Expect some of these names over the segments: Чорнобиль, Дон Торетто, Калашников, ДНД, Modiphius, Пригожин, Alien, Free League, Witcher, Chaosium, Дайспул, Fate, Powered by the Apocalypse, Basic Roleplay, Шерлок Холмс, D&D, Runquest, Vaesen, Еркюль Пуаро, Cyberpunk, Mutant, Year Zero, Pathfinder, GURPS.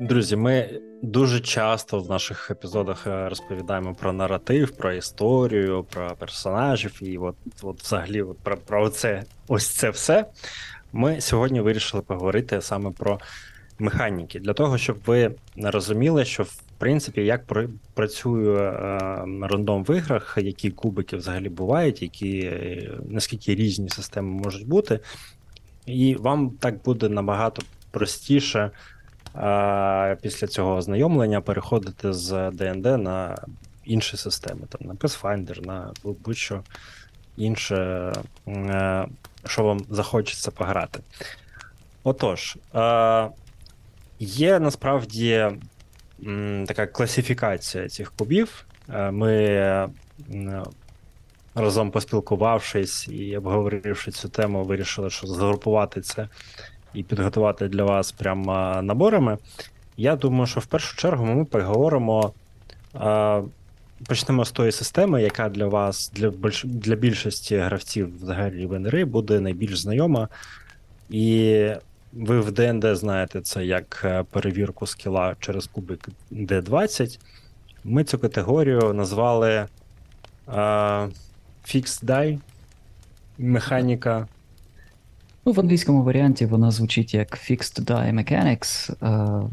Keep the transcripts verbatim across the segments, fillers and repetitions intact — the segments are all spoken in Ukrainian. Друзі, ми дуже часто в наших епізодах розповідаємо про наратив, про історію, про персонажів і от, от взагалі от про, про це, ось це все. Ми сьогодні вирішили поговорити саме про механіки, для того, щоб ви розуміли, що в принципі, як працює рандом в іграх, які кубики взагалі бувають, які, наскільки різні системи можуть бути. І вам так буде набагато простіше після цього ознайомлення переходити з ДНД на інші системи, там на Pathfinder, на будь-що інше, що вам захочеться пограти. Отож, є насправді така класифікація цих кубів. Ми, разом поспілкувавшись і обговоривши цю тему, вирішили, що згрупувати це і підготувати для вас прямо наборами. Я думаю, що в першу чергу ми поговоримо, почнемо з тої системи, яка для вас, для, більш... для більшості гравців взагалі в ен ер буде найбільш знайома. І ви в ДНД знаєте це як перевірку скіла через кубик ді двадцять. Ми цю категорію назвали Fixed Die, механіка. Ну, в англійському варіанті вона звучить як Fixed Die Mechanics,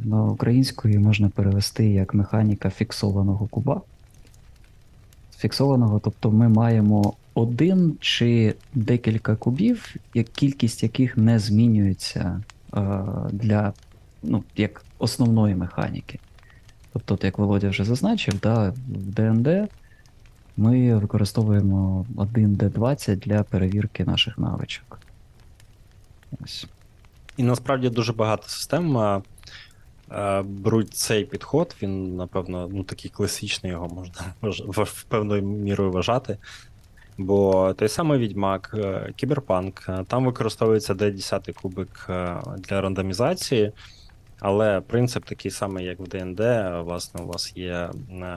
на українською можна перевести як механіка фіксованого куба. Фіксованого, тобто ми маємо один чи декілька кубів, кількість яких не змінюється для, ну, як основної механіки. Тобто, як Володя вже зазначив, да, в ДНД ми використовуємо один ді двадцять для перевірки наших навичок. Ось. І насправді дуже багато систем е, беруть цей підход, він, напевно, ну, такий класичний, його можна в певною мірою вважати. Бо той самий Відьмак, Кіберпанк, там використовується ді десять кубик для рандомізації, але принцип такий самий, як в ДНД. Власне, у вас є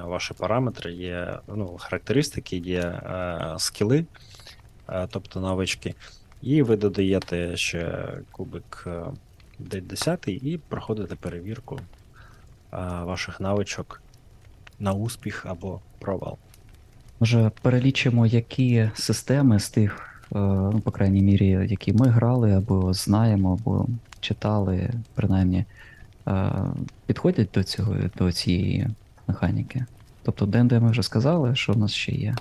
ваші параметри, є, ну, характеристики, є е, скіли, е, тобто навички. І ви додаєте ще кубик ді десять і проходите перевірку ваших навичок на успіх або провал. Може, перелічимо, які системи з тих, ну, по крайній мірі, які ми грали, або знаємо, або читали, принаймні, підходять до цього, до цієї механіки? Тобто ДНД ми вже сказали, що в нас ще є.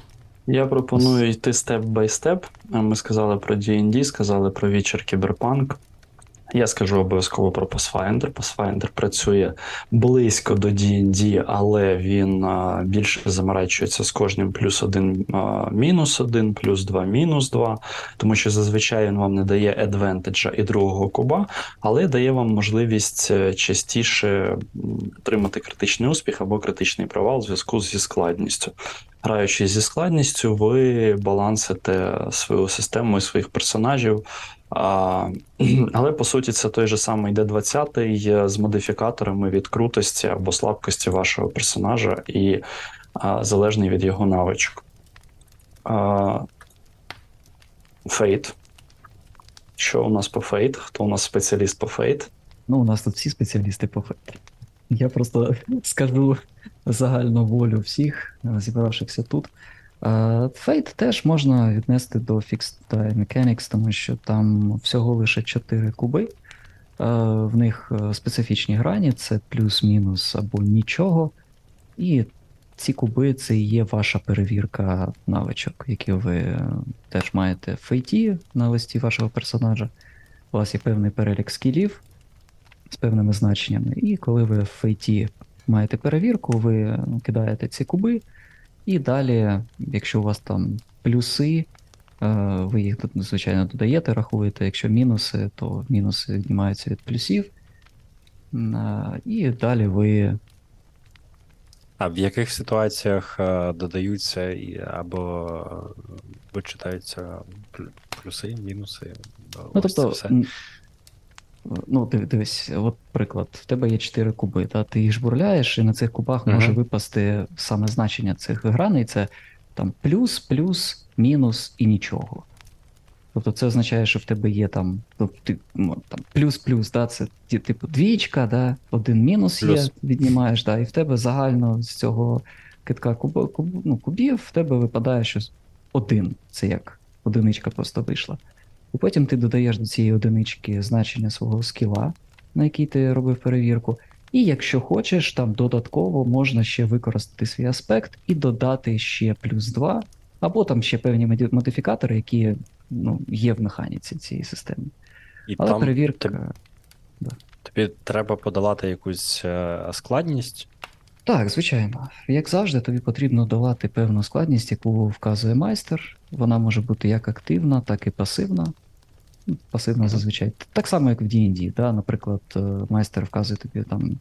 Я пропоную йти степ-бай-степ. Ми сказали про ді енд ді, сказали про Witcher, Cyberpunk. Я скажу обов'язково про Pathfinder. Pathfinder працює близько до ді енд ді, але він а, більше заморачується з кожним плюс один, а, мінус один, плюс два, мінус два, тому що зазвичай він вам не дає адвентеджа і другого куба, але дає вам можливість частіше отримати критичний успіх або критичний провал в зв'язку зі складністю. Граючи зі складністю, ви балансите свою систему і своїх персонажів. А, але, по суті, це той же самий ді двадцять з модифікаторами від крутості або слабкості вашого персонажа і а, залежний від його навичок. А, Fate. Що у нас по Fate? Хто у нас спеціаліст по Fate? Ну, у нас тут всі спеціалісти по Fate. Я просто скажу загальну волю всіх, зібравшихся тут. Fate теж можна віднести до Fixed Die Mechanics, тому що там всього лише чотири куби. В них специфічні грані, це плюс-мінус або нічого. І ці куби — це і є ваша перевірка навичок, які ви теж маєте в Fate на листі вашого персонажа. У вас є певний перелік скілів з певними значеннями, і коли ви в Fate маєте перевірку, ви кидаєте ці куби. І далі, якщо у вас там плюси, ви їх, звичайно, додаєте, рахуєте. Якщо мінуси, то мінуси віднімаються від плюсів. І далі ви... А в яких ситуаціях додаються або вичитаються плюси, мінуси? Ну, тобто, все. Ну, дивись, от приклад, в тебе є чотири куби, та ти їх жбурляєш, і на цих кубах uh-huh. може випасти саме значення цих граней, це там плюс, плюс, мінус і нічого. Тобто це означає, що в тебе є там, ти, ну, там плюс-плюс, да, це типу двічка, да, один мінус є, віднімаєш, да, і в тебе загально з цього китка куб, куб, ну, кубів в тебе випадає щось один, це як одиничка просто вийшла. І потім ти додаєш до цієї одинички значення свого скіла, на який ти робив перевірку. І якщо хочеш, там додатково можна ще використати свій аспект і додати ще плюс два, або там ще певні модифікатори, які, ну, є в механіці цієї системи. І але там перевірка... Тобі, да. тобі треба подолати якусь е- складність? Так, звичайно. Як завжди, тобі потрібно долати певну складність, яку вказує майстер. Вона може бути як активна, так і пасивна. Пасивна зазвичай. Так само, як в ді енд ді. Да? Наприклад, майстер вказує тобі там,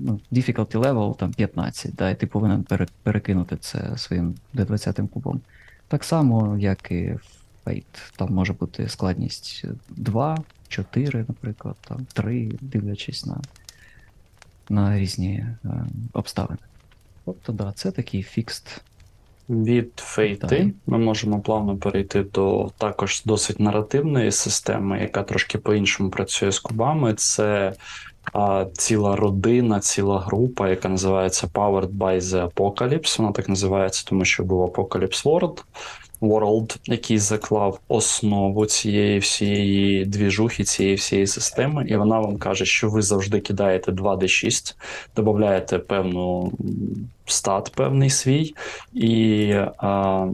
ну, difficulty level там, п'ятнадцять, да? І ти повинен пере- перекинути це своїм ді двадцять кубом. Так само, як і в Fate. Там може бути складність два, чотири, наприклад, там, три, дивлячись на, на різні е, обставини. Тобто, да, це такий фікст. Від фейти ми можемо плавно перейти до також досить наративної системи, яка трошки по-іншому працює з кубами. Це а, ціла родина, ціла група, яка називається Powered by the Apocalypse. Вона так називається, тому що був Apocalypse World, World, який заклав основу цієї всієї двіжухи, цієї всієї системи, і вона вам каже, що ви завжди кидаєте два дэ шість, додаєте певну стат, певний свій, і, а,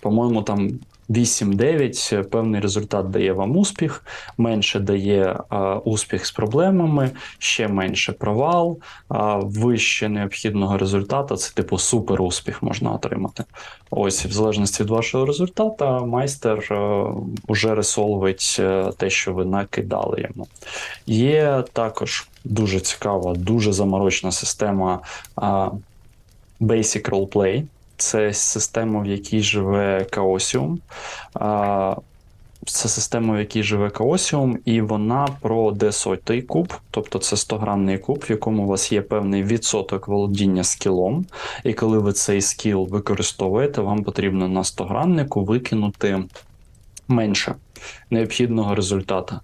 по-моєму, там вісім дев'ять певний результат дає вам успіх, менше дає а, успіх з проблемами, ще менше провал, а вище необхідного результату, це типу супер успіх можна отримати. Ось, в залежності від вашого результату, майстер а, уже ресолвить те, що ви накидали йому. Є також дуже цікава, дуже заморочна система а, Basic Roleplay. Це система, в якій живе Chaosium. Це система, в якій живе Chaosium, і вона про десятий куб, тобто це сто-гранний куб, в якому у вас є певний відсоток володіння скілом, і коли ви цей скіл використовуєте, вам потрібно на сто-граннику викинути менше необхідного результату.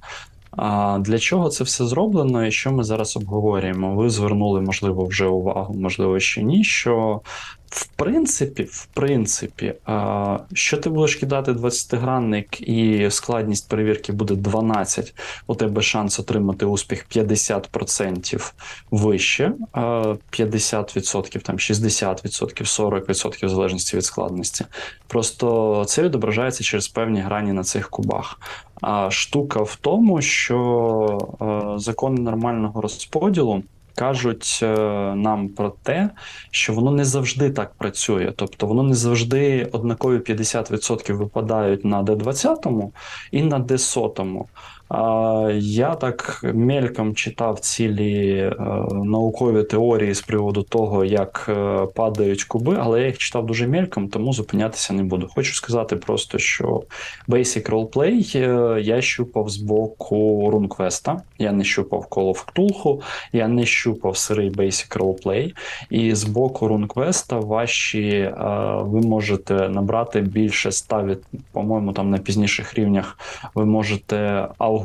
А для чого це все зроблено і що ми зараз обговорюємо? Ви звернули, можливо, вже увагу, можливо, ще ні, що в принципі, в принципі, а, що ти будеш кидати двадцятигранник і складність перевірки буде дванадцять, у тебе шанс отримати успіх п'ятдесят відсотків вище, а, п'ятдесят відсотків, там, шістдесят відсотків, сорок відсотків в залежності від складності. Просто це відображається через певні грані на цих кубах. А штука в тому, що закони нормального розподілу кажуть нам про те, що воно не завжди так працює. Тобто воно не завжди однакові п'ятдесят відсотків випадають на ді двадцять і на ді сто. Я так мельком читав цілі наукові теорії з приводу того, як падають куби, але я їх читав дуже мельком, тому зупинятися не буду. Хочу сказати просто, що Basic Roleplay я щупав з боку Runquest, я не щупав Call of Cthulhu, я не щупав сирий Basic Roleplay, і з боку Runquest ваші ви можете набрати більше ставить, по-моєму, там на пізніших рівнях ви можете аугментувати,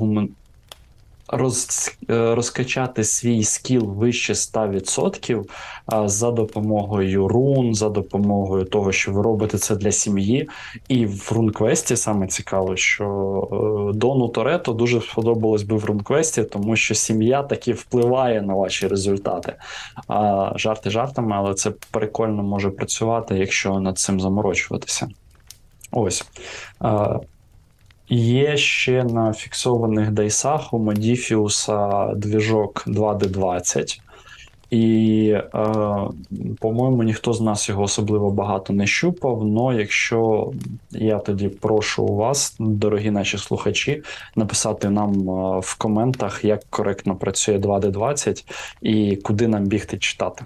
Роз, розкачати свій скіл вище ста відсотків за допомогою рун, за допомогою того, що ви робите це для сім'ї. І в Рунквесті саме цікаво, що Дону Торетто дуже сподобалось би в Рунквесті, тому що сім'я таки впливає на ваші результати. А, жарти жартами, але це прикольно може працювати, якщо над цим заморочуватися. Ось. А, Є ще на фіксованих дайсах у Modiphius двіжок два дэ двадцять, і, е, по-моєму, ніхто з нас його особливо багато не щупав, але якщо я тоді прошу у вас, дорогі наші слухачі, написати нам в коментах, як коректно працює два дэ двадцять і куди нам бігти читати.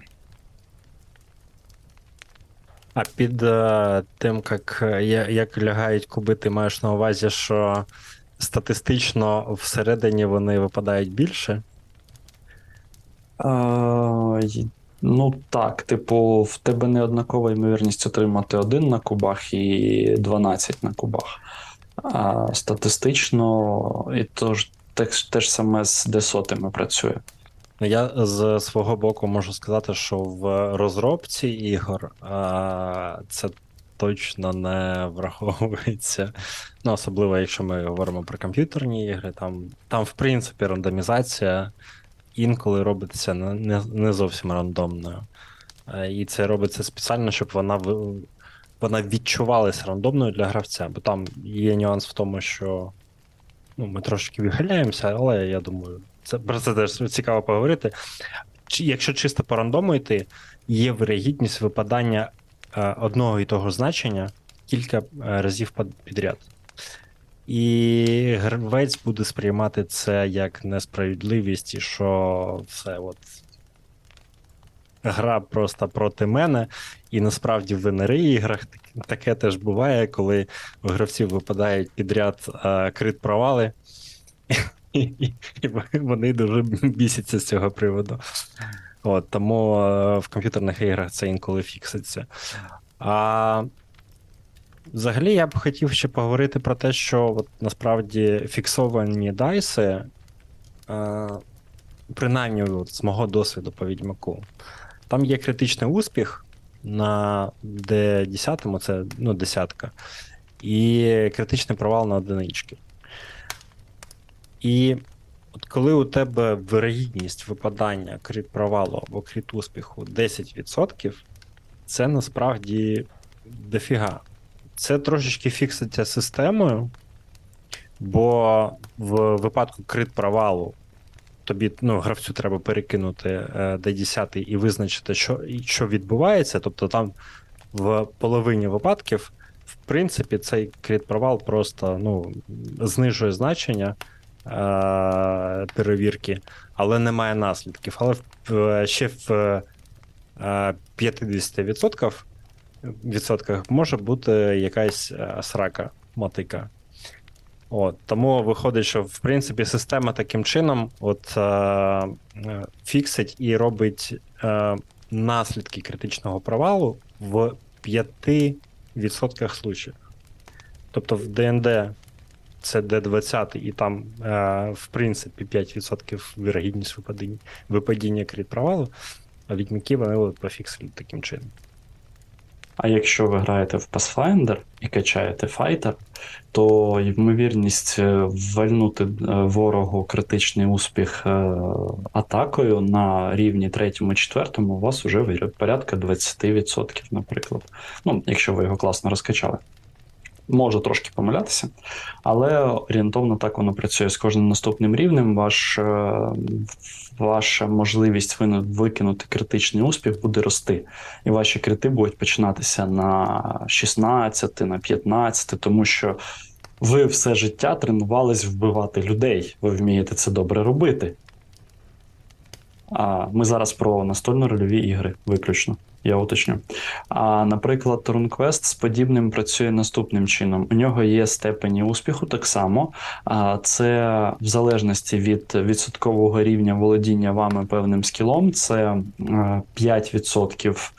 А під uh, тим, як, як лягають куби, ти маєш на увазі, що статистично всередині вони випадають більше? Uh, Ну так, типу, в тебе не однакова ймовірність отримати один на кубах і дванадцять на кубах. А статистично, і то ж, те ж саме з десятими працює. Я з свого боку можу сказати, що в розробці ігор а, це точно не враховується. Ну, особливо, якщо ми говоримо про комп'ютерні ігри, там, там в принципі рандомізація інколи робиться не, не зовсім рандомною. І це робиться спеціально, щоб вона, вона відчувалася рандомною для гравця. Бо там є нюанс в тому, що ну, ми трошки вихиляємося, але я думаю, це, про це теж цікаво поговорити. Чи, якщо чисто по рандому йти, є вирогідність випадання е, одного і того значення кілька е, разів підряд. І гравець буде сприймати це як несправедливість, і що все, от, гра просто проти мене. І насправді в ен ер і-іграх таке теж буває, коли у гравців випадають підряд е, крит-провали. І вони дуже бісяться з цього приводу. От, тому в комп'ютерних іграх це інколи фікситься. А взагалі я б хотів ще поговорити про те, що от, насправді фіксовані дайси, а, принаймні от, з мого досвіду по Відьмаку, там є критичний успіх на де десятому, це ну, десятка, і критичний провал на одинички. І от коли у тебе вирогідність випадання крит провалу або крит успіху десять відсотків, це насправді дофіга. Це трошечки фікситься системою, бо в випадку крит провалу тобі, ну, гравцю треба перекинути де десять і визначити, що, що відбувається. Тобто там в половині випадків, в принципі, цей крит провал просто ну, знижує значення перевірки, але немає наслідків. Але в, ще в п'ятдесят відсотків відсотках може бути якась срака, мотика. От, тому виходить, що в принципі система таким чином от, е, фіксить і робить е, наслідки критичного провалу в п'ять відсотків случаїв. Тобто в ДНД це де двадцять, і там, е, в принципі, п'ять відсотків вірогідність випадіння, випадіння крит провалу, а відьмаки вони пофіксили таким чином. А якщо ви граєте в Pathfinder і качаєте файтер, то ймовірність вальнути ворогу критичний успіх атакою на рівні третьому-четвертому у вас вже порядка двадцять відсотків, наприклад. Ну, якщо ви його класно розкачали. Може трошки помилятися, але орієнтовно так воно працює. З кожним наступним рівнем ваш, ваша можливість викинути критичний успіх буде рости. І ваші крити будуть починатися на шістнадцять, на п'ятнадцять, тому що ви все життя тренувались вбивати людей. Ви вмієте це добре робити. А ми зараз про настольно-рольові ігри виключно. Я уточню. А, наприклад, Runquest з подібним працює наступним чином. У нього є степені успіху так само. А, це в залежності від відсоткового рівня володіння вами певним скілом. Це п'ять відсотків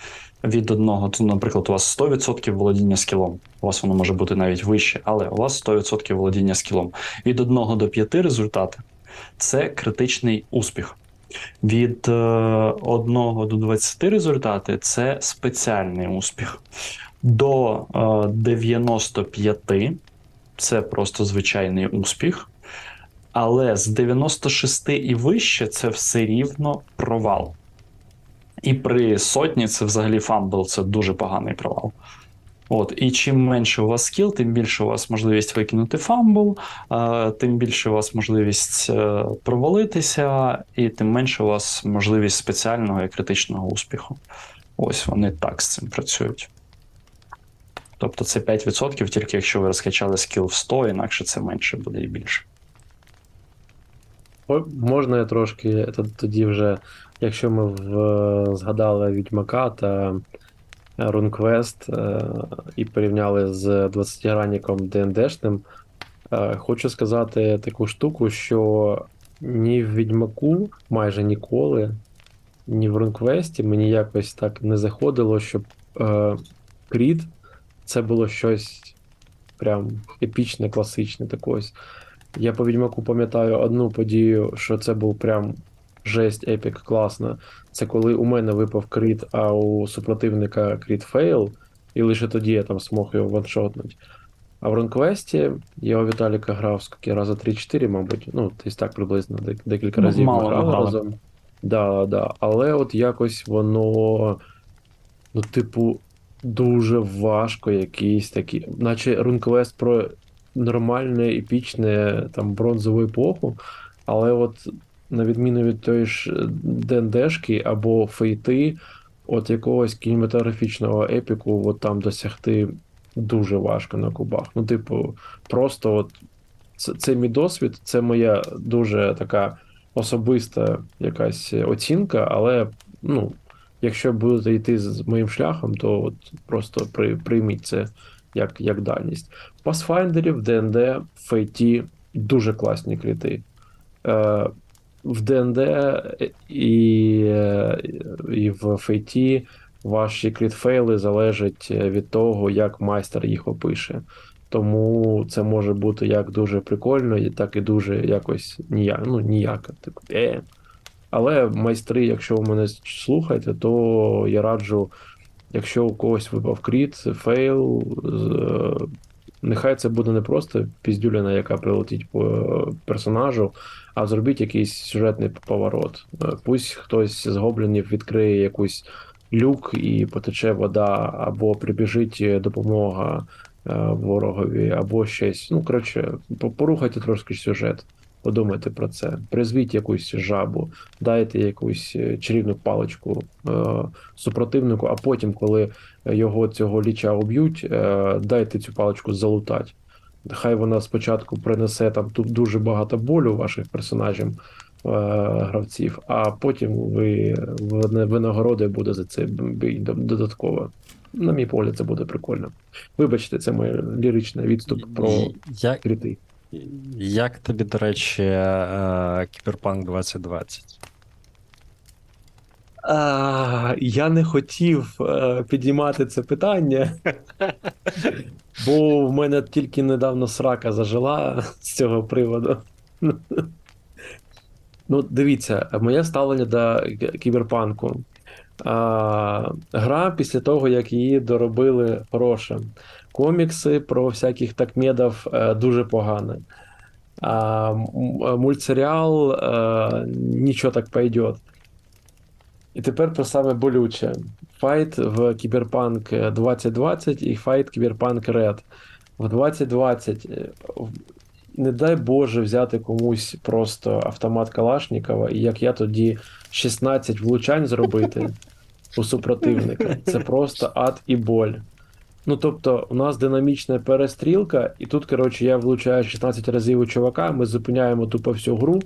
від одного. То, наприклад, у вас сто відсотків володіння скілом. У вас воно може бути навіть вище, але у вас сто відсотків володіння скілом. Від одного до п'яти результати – це критичний успіх. Від одного до двадцяти результати – це спеціальний успіх. До дев'яноста п'яти – це просто звичайний успіх. Але з дев'яноста шести і вище – це все рівно провал. І при сотні – це взагалі фамбл, це дуже поганий провал. От, і чим менше у вас скіл, тим більше у вас можливість викинути фамбл, е, тим більше у вас можливість е, провалитися, і тим менше у вас можливість спеціального і критичного успіху. Ось вони так з цим працюють. Тобто це п'ять відсотків, тільки якщо ви розкачали скіл в сто, інакше це менше буде і більше. О, можна я трошки тоді вже, якщо ми в, згадали Відьмака та Runquest і порівняли з двадцятигранником ДНДшним, хочу сказати таку штуку, що ні в Відьмаку майже ніколи ні в Runquest мені якось так не заходило, щоб е, кріт це було щось прям епічне, класичне такось. Я по Відьмаку пам'ятаю одну подію, що це був прям жесть, епік, класно. Це коли у мене випав крит, а у супротивника крит фейл, і лише тоді я там смог його ваншотнути. А в Ранквесті я у Віталіка грав скільки рази три-чотири, мабуть, ну, десь так приблизно, декілька ну, разів мало грав мало. разом. Да, да. Але от якось воно, ну, типу, дуже важко якісь такі, наче Ранквест про нормальне, епічне, там, бронзову епоху, але от на відміну від тої ж ДНДшки або фейти, от якогось кінематографічного епіку, от там досягти дуже важко на кубах. Ну, типу, просто от це, це мій досвід, це моя дуже така особиста якась оцінка, але, ну, якщо будете йти з моїм шляхом, то от просто при, прийміть це як, як даність. В Pathfinder, в ДНД, в Фейті дуже класні крити. Е, в ДНД і, і в Фейті ваші критфейли залежать від того, як майстер їх опише. Тому це може бути як дуже прикольно, так і дуже якось ніяко. Ну, ніяко. Типу, е. Але майстри, якщо ви мене слухаєте, то я раджу, якщо у когось випав крит, фейл, е, нехай це буде не просто піздюліна, яка прилетить по персонажу, а зробіть якийсь сюжетний поворот. Пусть хтось з гоблінів відкриє якусь люк і потече вода, або прибіжить допомога е, ворогові, або щось. Ну, коротше, порухайте трошки сюжет, подумайте про це. Призвіть якусь жабу, дайте якусь чарівну паличку е, супротивнику, а потім, коли його цього ліча уб'ють, е, дайте цю паличку залутати. Хай вона спочатку принесе там тут дуже багато болю ваших персонажів, гравців, а потім ви, винагороди буде за цей бій додатково. На мій погляд, це буде прикольно. Вибачте, це мій ліричний відступ про крити. Як, як тобі, до речі, Cyberpunk двадцять двадцять? А, я не хотів а, підіймати це питання, бо в мене тільки недавно срака зажила з цього приводу. Ну, дивіться, моє ставлення до кіберпанку. А, гра після того, як її доробили хороше. Комікси про всяких такмедів дуже погано. А, мультсеріал а, нічого так пойдет. І тепер про саме болюче. Файт в Кіберпанк двадцять двадцять і файт Кіберпанк Ред. В двадцять двадцять, не дай Боже, взяти комусь просто автомат Калашнікова, і як я тоді шістнадцять влучань зробити у супротивника. Це просто ад і боль. Ну, тобто, у нас динамічна перестрілка, і тут, коротше, я влучаю шістнадцять разів у чувака, ми зупиняємо тупо всю гру,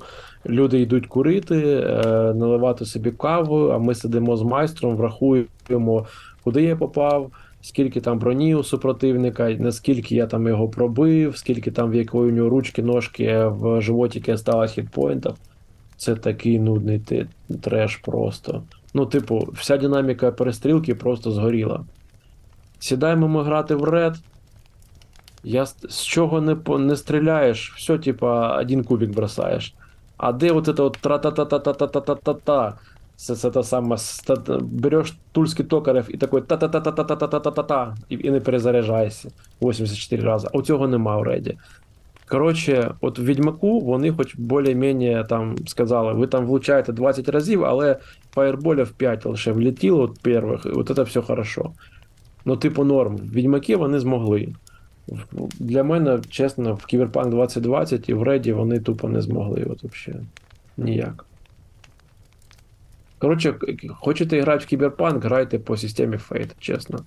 люди йдуть курити, е, наливати собі каву, а ми сидимо з майстром, врахуємо, куди я попав, скільки там броні у супротивника, наскільки я там його пробив, скільки там в якої у нього ручки, ножки, в животіки осталось хітпоінтів. Це такий нудний треш просто. Ну, типу, вся динаміка перестрілки просто згоріла. Сідаємо ми грати в Ред, я з чого не, не стріляєш, все, типа, один кубик бросаєш. А де от це от тра-та-та-та-та-та-та-та-та-та, це, це та сама, береш тульський токарів і такий та-та-та-та-та-та-та-та-та-та, і, і не перезаряджайся вісімдесят чотири рази, а у цього нема в Реді. Коротше, от в Відьмаку вони хоч більш-менш там сказали, ви там влучаєте двадцять разів, але фаєрболів п'ять лише влетіло от перших, і от це все хорошо. Ну, типу, норм. Відьмаки вони змогли. Для мене, чесно, в Cyberpunk двадцять двадцять і в Реді вони тупо не змогли. От взагалі. Ніяк. Коротше, хочете грати в Cyberpunk, грайте по системі Fate, чесно.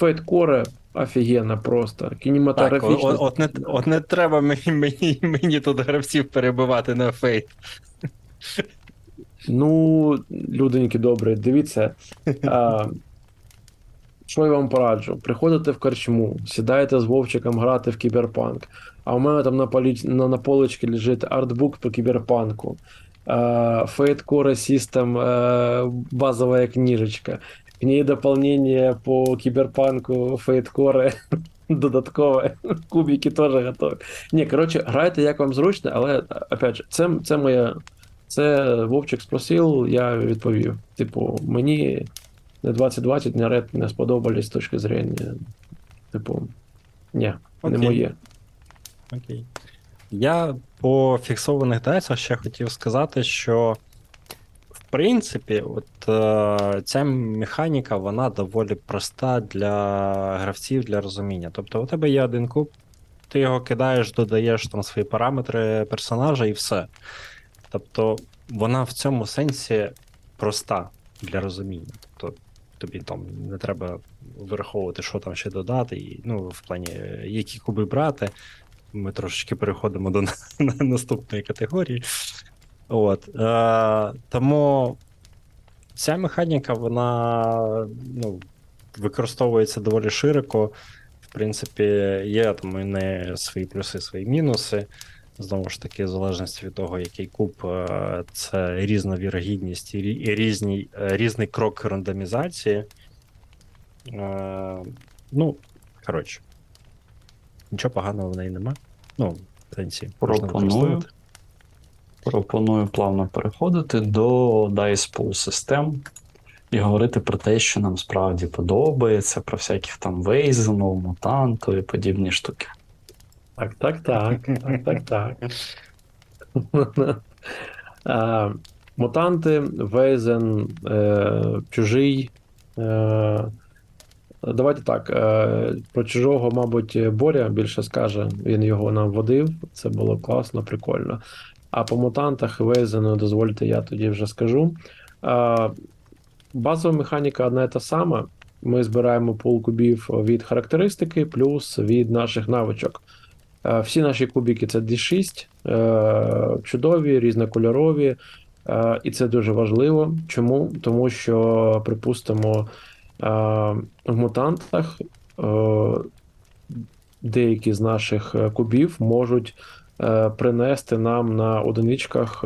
Fate Core офігенно просто. Кінематографічно. От, от, не, от не треба мені, мені, мені тут гравців перебивати на Fate. Ну, люденьки добрі, дивіться. А, що я вам пораджу? Приходите в корчму, сідаєте з Вовчиком грати в Кіберпанк, а у мене там на, полі... на, на поличці лежить артбук по Кіберпанку, Fate Core System, базовая книжечка. К ней дополнение по киберпанку, Fate Core додаткове, кубики теж готові. Ні, коротше, грайте як вам зручно, але, опять же, це, це моя... Це Вовчик спросив, я відповів. Типу, мені не двадцять двадцять, не ред не сподобались з точки зрення. Типу, ні, не моє. Окей. Я по фіксованих дайсах ще хотів сказати, що в принципі, от е, ця механіка, вона доволі проста для гравців, для розуміння. Тобто у тебе є один куб, ти його кидаєш, додаєш там свої параметри персонажа і все. Тобто вона в цьому сенсі проста для розуміння. Тобто тобі там не треба вираховувати, що там ще додати, і, ну, в плані, які куби брати. Ми трошечки переходимо до наступної категорії. От. Е, тому ця механіка, вона, ну, використовується доволі широко. В принципі, є там у неї свої плюси, свої мінуси. Знову ж таки, в залежності від того, який куб, це різна вірогідність і різний, різний крок рандомізації. Е, ну, коротше. Нічого поганого в неї нема. Ну, в сенсі, пропоную, пропоную плавно переходити до Dice Pool систем і говорити про те, що нам справді подобається, про всяких там Vaesen'ів, Мутантів і подібні штуки. Так, так, так, так, так, так. а, Мутанти, Vaesen, е, Чужий. Е, Давайте так, про Чужого, мабуть, Боря більше скаже, він його нам водив, це було класно, прикольно. А по Мутантах, Vaesen'у, дозвольте, я тоді вже скажу. Базова механіка одна і та сама. Ми збираємо пул кубів від характеристики, плюс від наших навичок. Всі наші кубики — це ді шість, чудові, різнокольорові, і це дуже важливо. Чому? Тому що, припустимо, в мутантах деякі з наших кубів можуть принести нам на одиничках,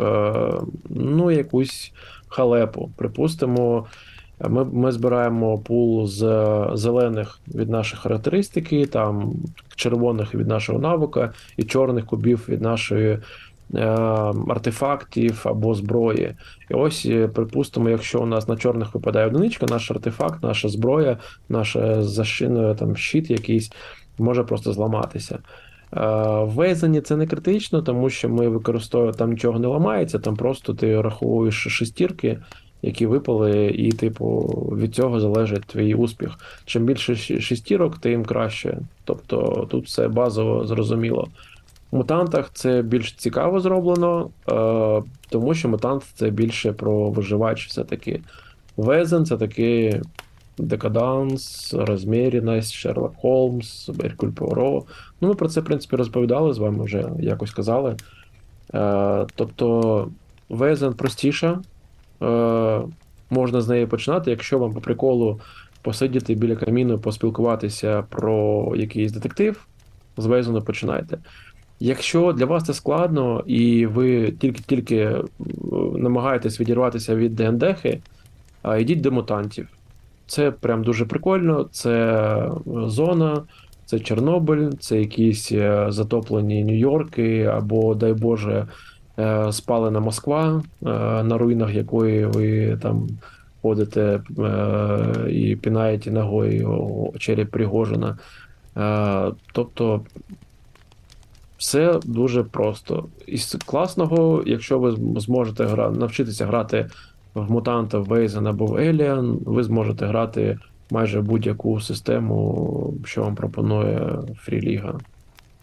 ну, якусь халепу. Припустимо, ми, ми збираємо пул з зелених від нашої характеристики, там червоних від нашого навика і чорних кубів від нашої артефактів або зброї. І ось, припустимо, якщо у нас на чорних випадає одиничка, наш артефакт, наша зброя, наш защитний там щит якийсь може просто зламатися. В Vaesen'і це не критично, тому що ми використовуємо, там нічого не ламається, там просто ти рахуєш шестірки, які випали, і типу від цього залежить твій успіх. Чим більше шестірок, тим краще. Тобто тут все базово зрозуміло. В мутантах це більш цікаво зроблено, тому що мутант — це більше про виживач все-таки. Vaesen — це таки декаданс, розміреність, Шерлок Холмс, Еркюль Пуаро. Ну, ми про це, в принципі, розповідали з вами вже, якось казали. Тобто Vaesen простіша, можна з неї починати, якщо вам по приколу посидіти біля каміну, поспілкуватися про якийсь детектив, з Vaesen починайте. Якщо для вас це складно і ви тільки-тільки намагаєтесь відірватися від ДНДхи, йдіть до мутантів. Це прям дуже прикольно, це зона, це Чорнобиль, це якісь затоплені Нью-Йорки або, дай Боже, спалена Москва, на руїнах якої ви там ходите і пінаєте ногою череп Пригожина. Тобто все дуже просто. Із класного, якщо ви зможете гра... навчитися грати в Мутанта, в Vaesen або в Alien, ви зможете грати майже будь-яку систему, що вам пропонує Free League.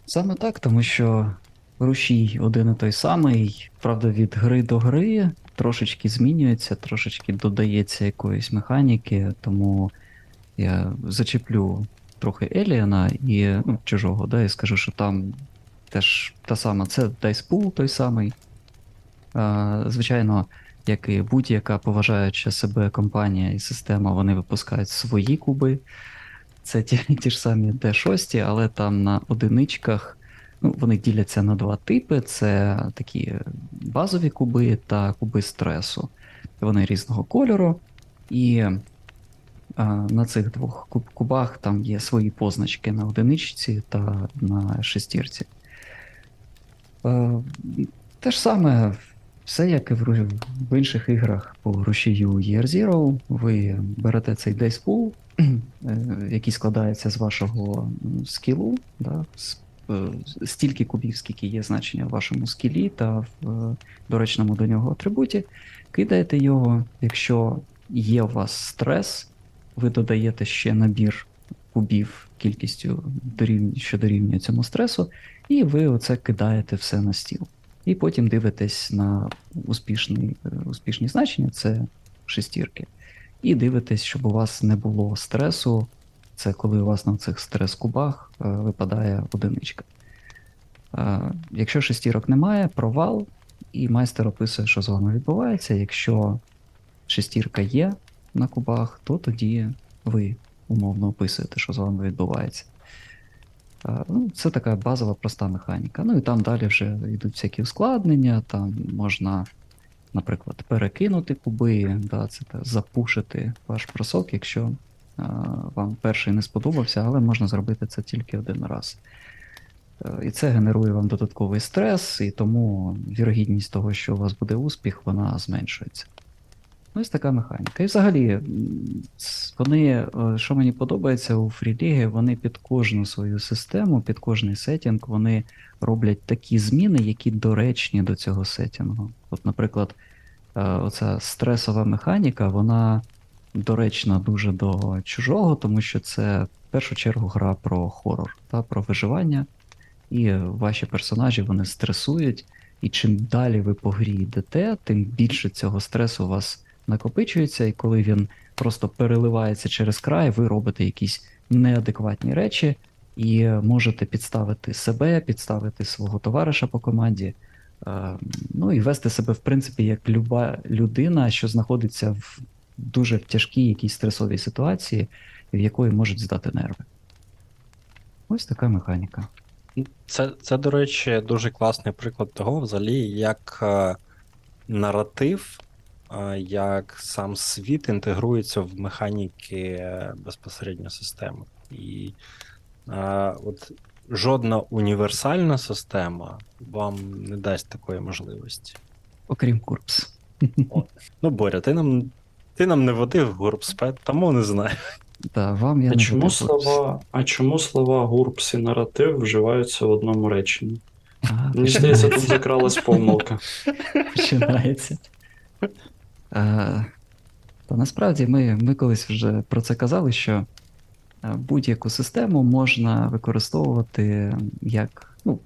Саме так, тому що рушій один і той самий, правда, від гри до гри трошечки змінюється, трошечки додається якоїсь механіки, тому я зачеплю трохи Alien'а і, ну, Чужого, да, і скажу, що там теж та сама, це дайспул той самий. А, звичайно, як і будь-яка поважаюча себе компанія і система, вони випускають свої куби. Це ті, ті ж самі ді шість, але там на одиничках Ну, вони діляться на два типи. Це такі базові куби та куби стресу. Вони різного кольору. І а, на цих двох куб- кубах там є свої позначки на одиничці та на шестірці. А, те ж саме, все як і в, в інших іграх по грошію Year Zero. Ви берете цей dice pool, який складається з вашого скілу, да, з стільки кубів, скільки є значення в вашому скілі та в доречному до нього атрибуті, кидаєте його. Якщо є у вас стрес, ви додаєте ще набір кубів кількістю, що дорівнює цьому стресу, і ви оце кидаєте все на стіл. І потім дивитесь на успішні, успішні значення, це шестірки, і дивитесь, щоб у вас не було стресу. Це коли у вас на цих стрес-кубах е, випадає одиничка. Е, якщо шестірок немає, провал, і майстер описує, що з вами відбувається. Якщо шестірка є на кубах, то тоді ви умовно описуєте, що з вами відбувається. Е, ну, це така базова проста механіка. Ну і там далі вже йдуть всякі ускладнення, там можна, наприклад, перекинути куби, да, це та, запушити ваш бросок, якщо вам перший не сподобався, але можна зробити це тільки один раз. І це генерує вам додатковий стрес, і тому вірогідність того, що у вас буде успіх, вона зменшується. Ось така механіка. І взагалі, вони, що мені подобається у Free League, вони під кожну свою систему, під кожний сеттінг, вони роблять такі зміни, які доречні до цього сеттінгу. От, наприклад, оця стресова механіка, вона доречна дуже до чужого, тому що це в першу чергу гра про хорор, та про виживання. І ваші персонажі, вони стресують, і чим далі ви по грі йдете, тим більше цього стресу у вас накопичується, і коли він просто переливається через край, ви робите якісь неадекватні речі, і можете підставити себе, підставити свого товариша по команді, ну і вести себе, в принципі, як люба людина, що знаходиться в дуже тяжкій якійсь стресовій ситуації, в якої можуть здати нерви. Ось така механіка. Це, це, до речі, дуже класний приклад того, взагалі, як е, наратив, е, як сам світ інтегрується в механіки е, безпосередньо системи. І е, от жодна універсальна система вам не дасть такої можливості. Окрім GURPS. Ну, Боря, ти нам Ти нам не водив гурпс, тому не знаю. Да, вам я а, не чому слова, а чому слова гурпс і наратив вживаються в одному реченні? Ага, мені здається, тут закралась помилка. Починається. А, та насправді ми, ми колись вже про це казали, що будь-яку систему можна використовувати як... Ну,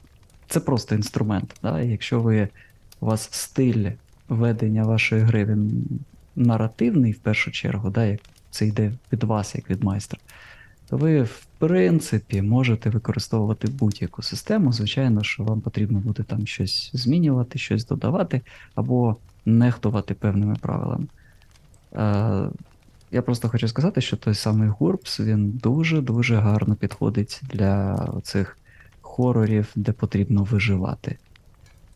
це просто інструмент. Да? Якщо ви, у вас стиль ведення вашої гри, він наративний в першу чергу, да, як це йде від вас, як від майстра, то ви, в принципі, можете використовувати будь-яку систему. Звичайно, що вам потрібно буде там щось змінювати, щось додавати, або нехтувати певними правилами. Е, я просто хочу сказати, що той самий GURPS, він дуже-дуже гарно підходить для цих хорорів, де потрібно виживати.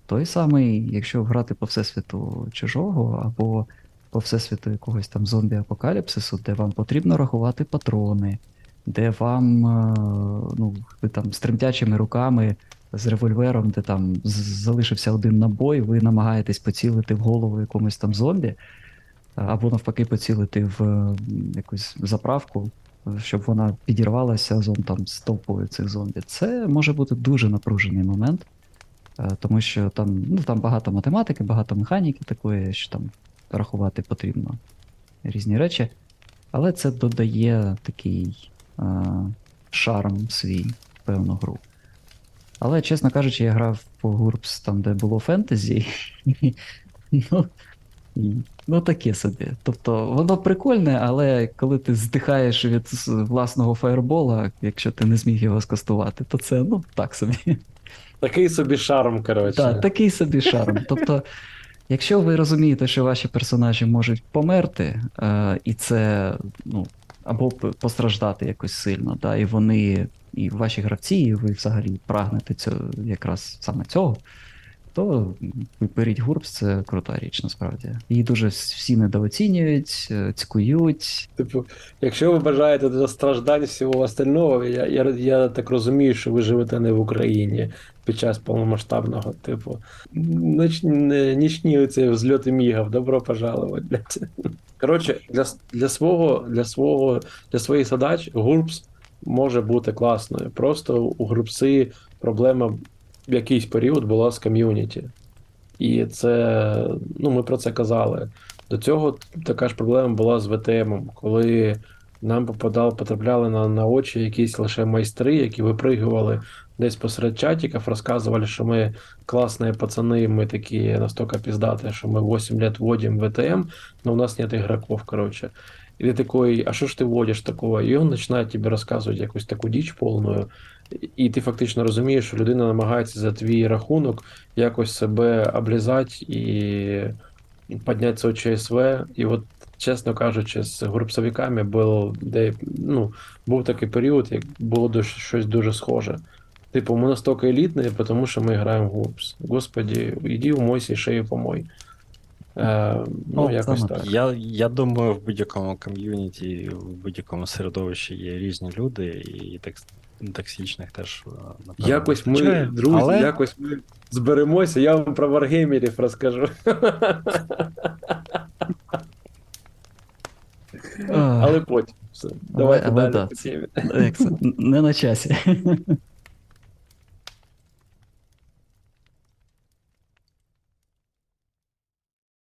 Той самий, якщо грати по всесвіту чужого, або по всесвіту якогось там зомбі-апокаліпсису, де вам потрібно рахувати патрони, де вам, ну, ви там з тремтячими руками, з револьвером, де там залишився один набой, ви намагаєтесь поцілити в голову якомусь там зомбі, або навпаки поцілити в якусь заправку, щоб вона підірвалася разом там з толпою цих зомбі. Це може бути дуже напружений момент, тому що там, ну, там багато математики, багато механіки такої, що там рахувати потрібно різні речі, але це додає такий е, шарм свій в певну гру. Але, чесно кажучи, я грав по GURPS там, де було фентезі, ну, ну таке собі. Тобто воно прикольне, але коли ти здихаєш від власного фаєрбола, якщо ти не зміг його скастувати, то це, ну, так собі. Такий собі шарм, коротше. Так, такий собі шарм. Тобто, якщо ви розумієте, що ваші персонажі можуть померти, е, і це, ну, або постраждати якось сильно. Да? І вони, і ваші гравці, і ви взагалі прагнете цього, якраз саме цього, то беріть гурпс, це крута річ, насправді. Її дуже всі недооцінюють, цькують. Типу, якщо ви бажаєте до страждань всього остального, я, я, я так розумію, що ви живете не в Україні під час повномасштабного, типу, ніч, нічні оці взльоти мігав, добро пожалувати. Коротше, для, для, свого, для, свого, для своїх задач гурпс може бути класною. Просто у гурпси проблема в якийсь період була з ком'юніті. І це, ну, ми про це казали. До цього така ж проблема була з ві те емом, коли нам попадали, потрапляли на, на очі якісь лише майстри, які випригували десь посеред чатиків, розказували, що ми класні пацани, ми такі настільки піздати, що ми вісім років вводимо ві те ем, але у нас нет ігроків, коротше. І ти такий, а що ж ти вводиш такого? І він починає тобі розказувати якусь таку діч повну, і ти фактично розумієш, що людина намагається за твій рахунок якось себе облізати і підняти свій ЧСВ. І от, чесно кажучи, з гурпсовиками був, де, ну, був такий період, як було дуже, щось дуже схоже. Типу, ми настільки елітні, тому що ми граємо в гурпс. Господі, іди умойся і шею помой. Е, ну, О, якось так. Так. Я, я думаю, в будь-якому ком'юніті, в будь-якому середовищі є різні люди, і так. Токсичних теж, напевно. Якось ми, Чай, друзі, але... якось ми зберемося, я вам про варгеймерів розкажу. Але потім. Все. Давайте далі. Не на часі.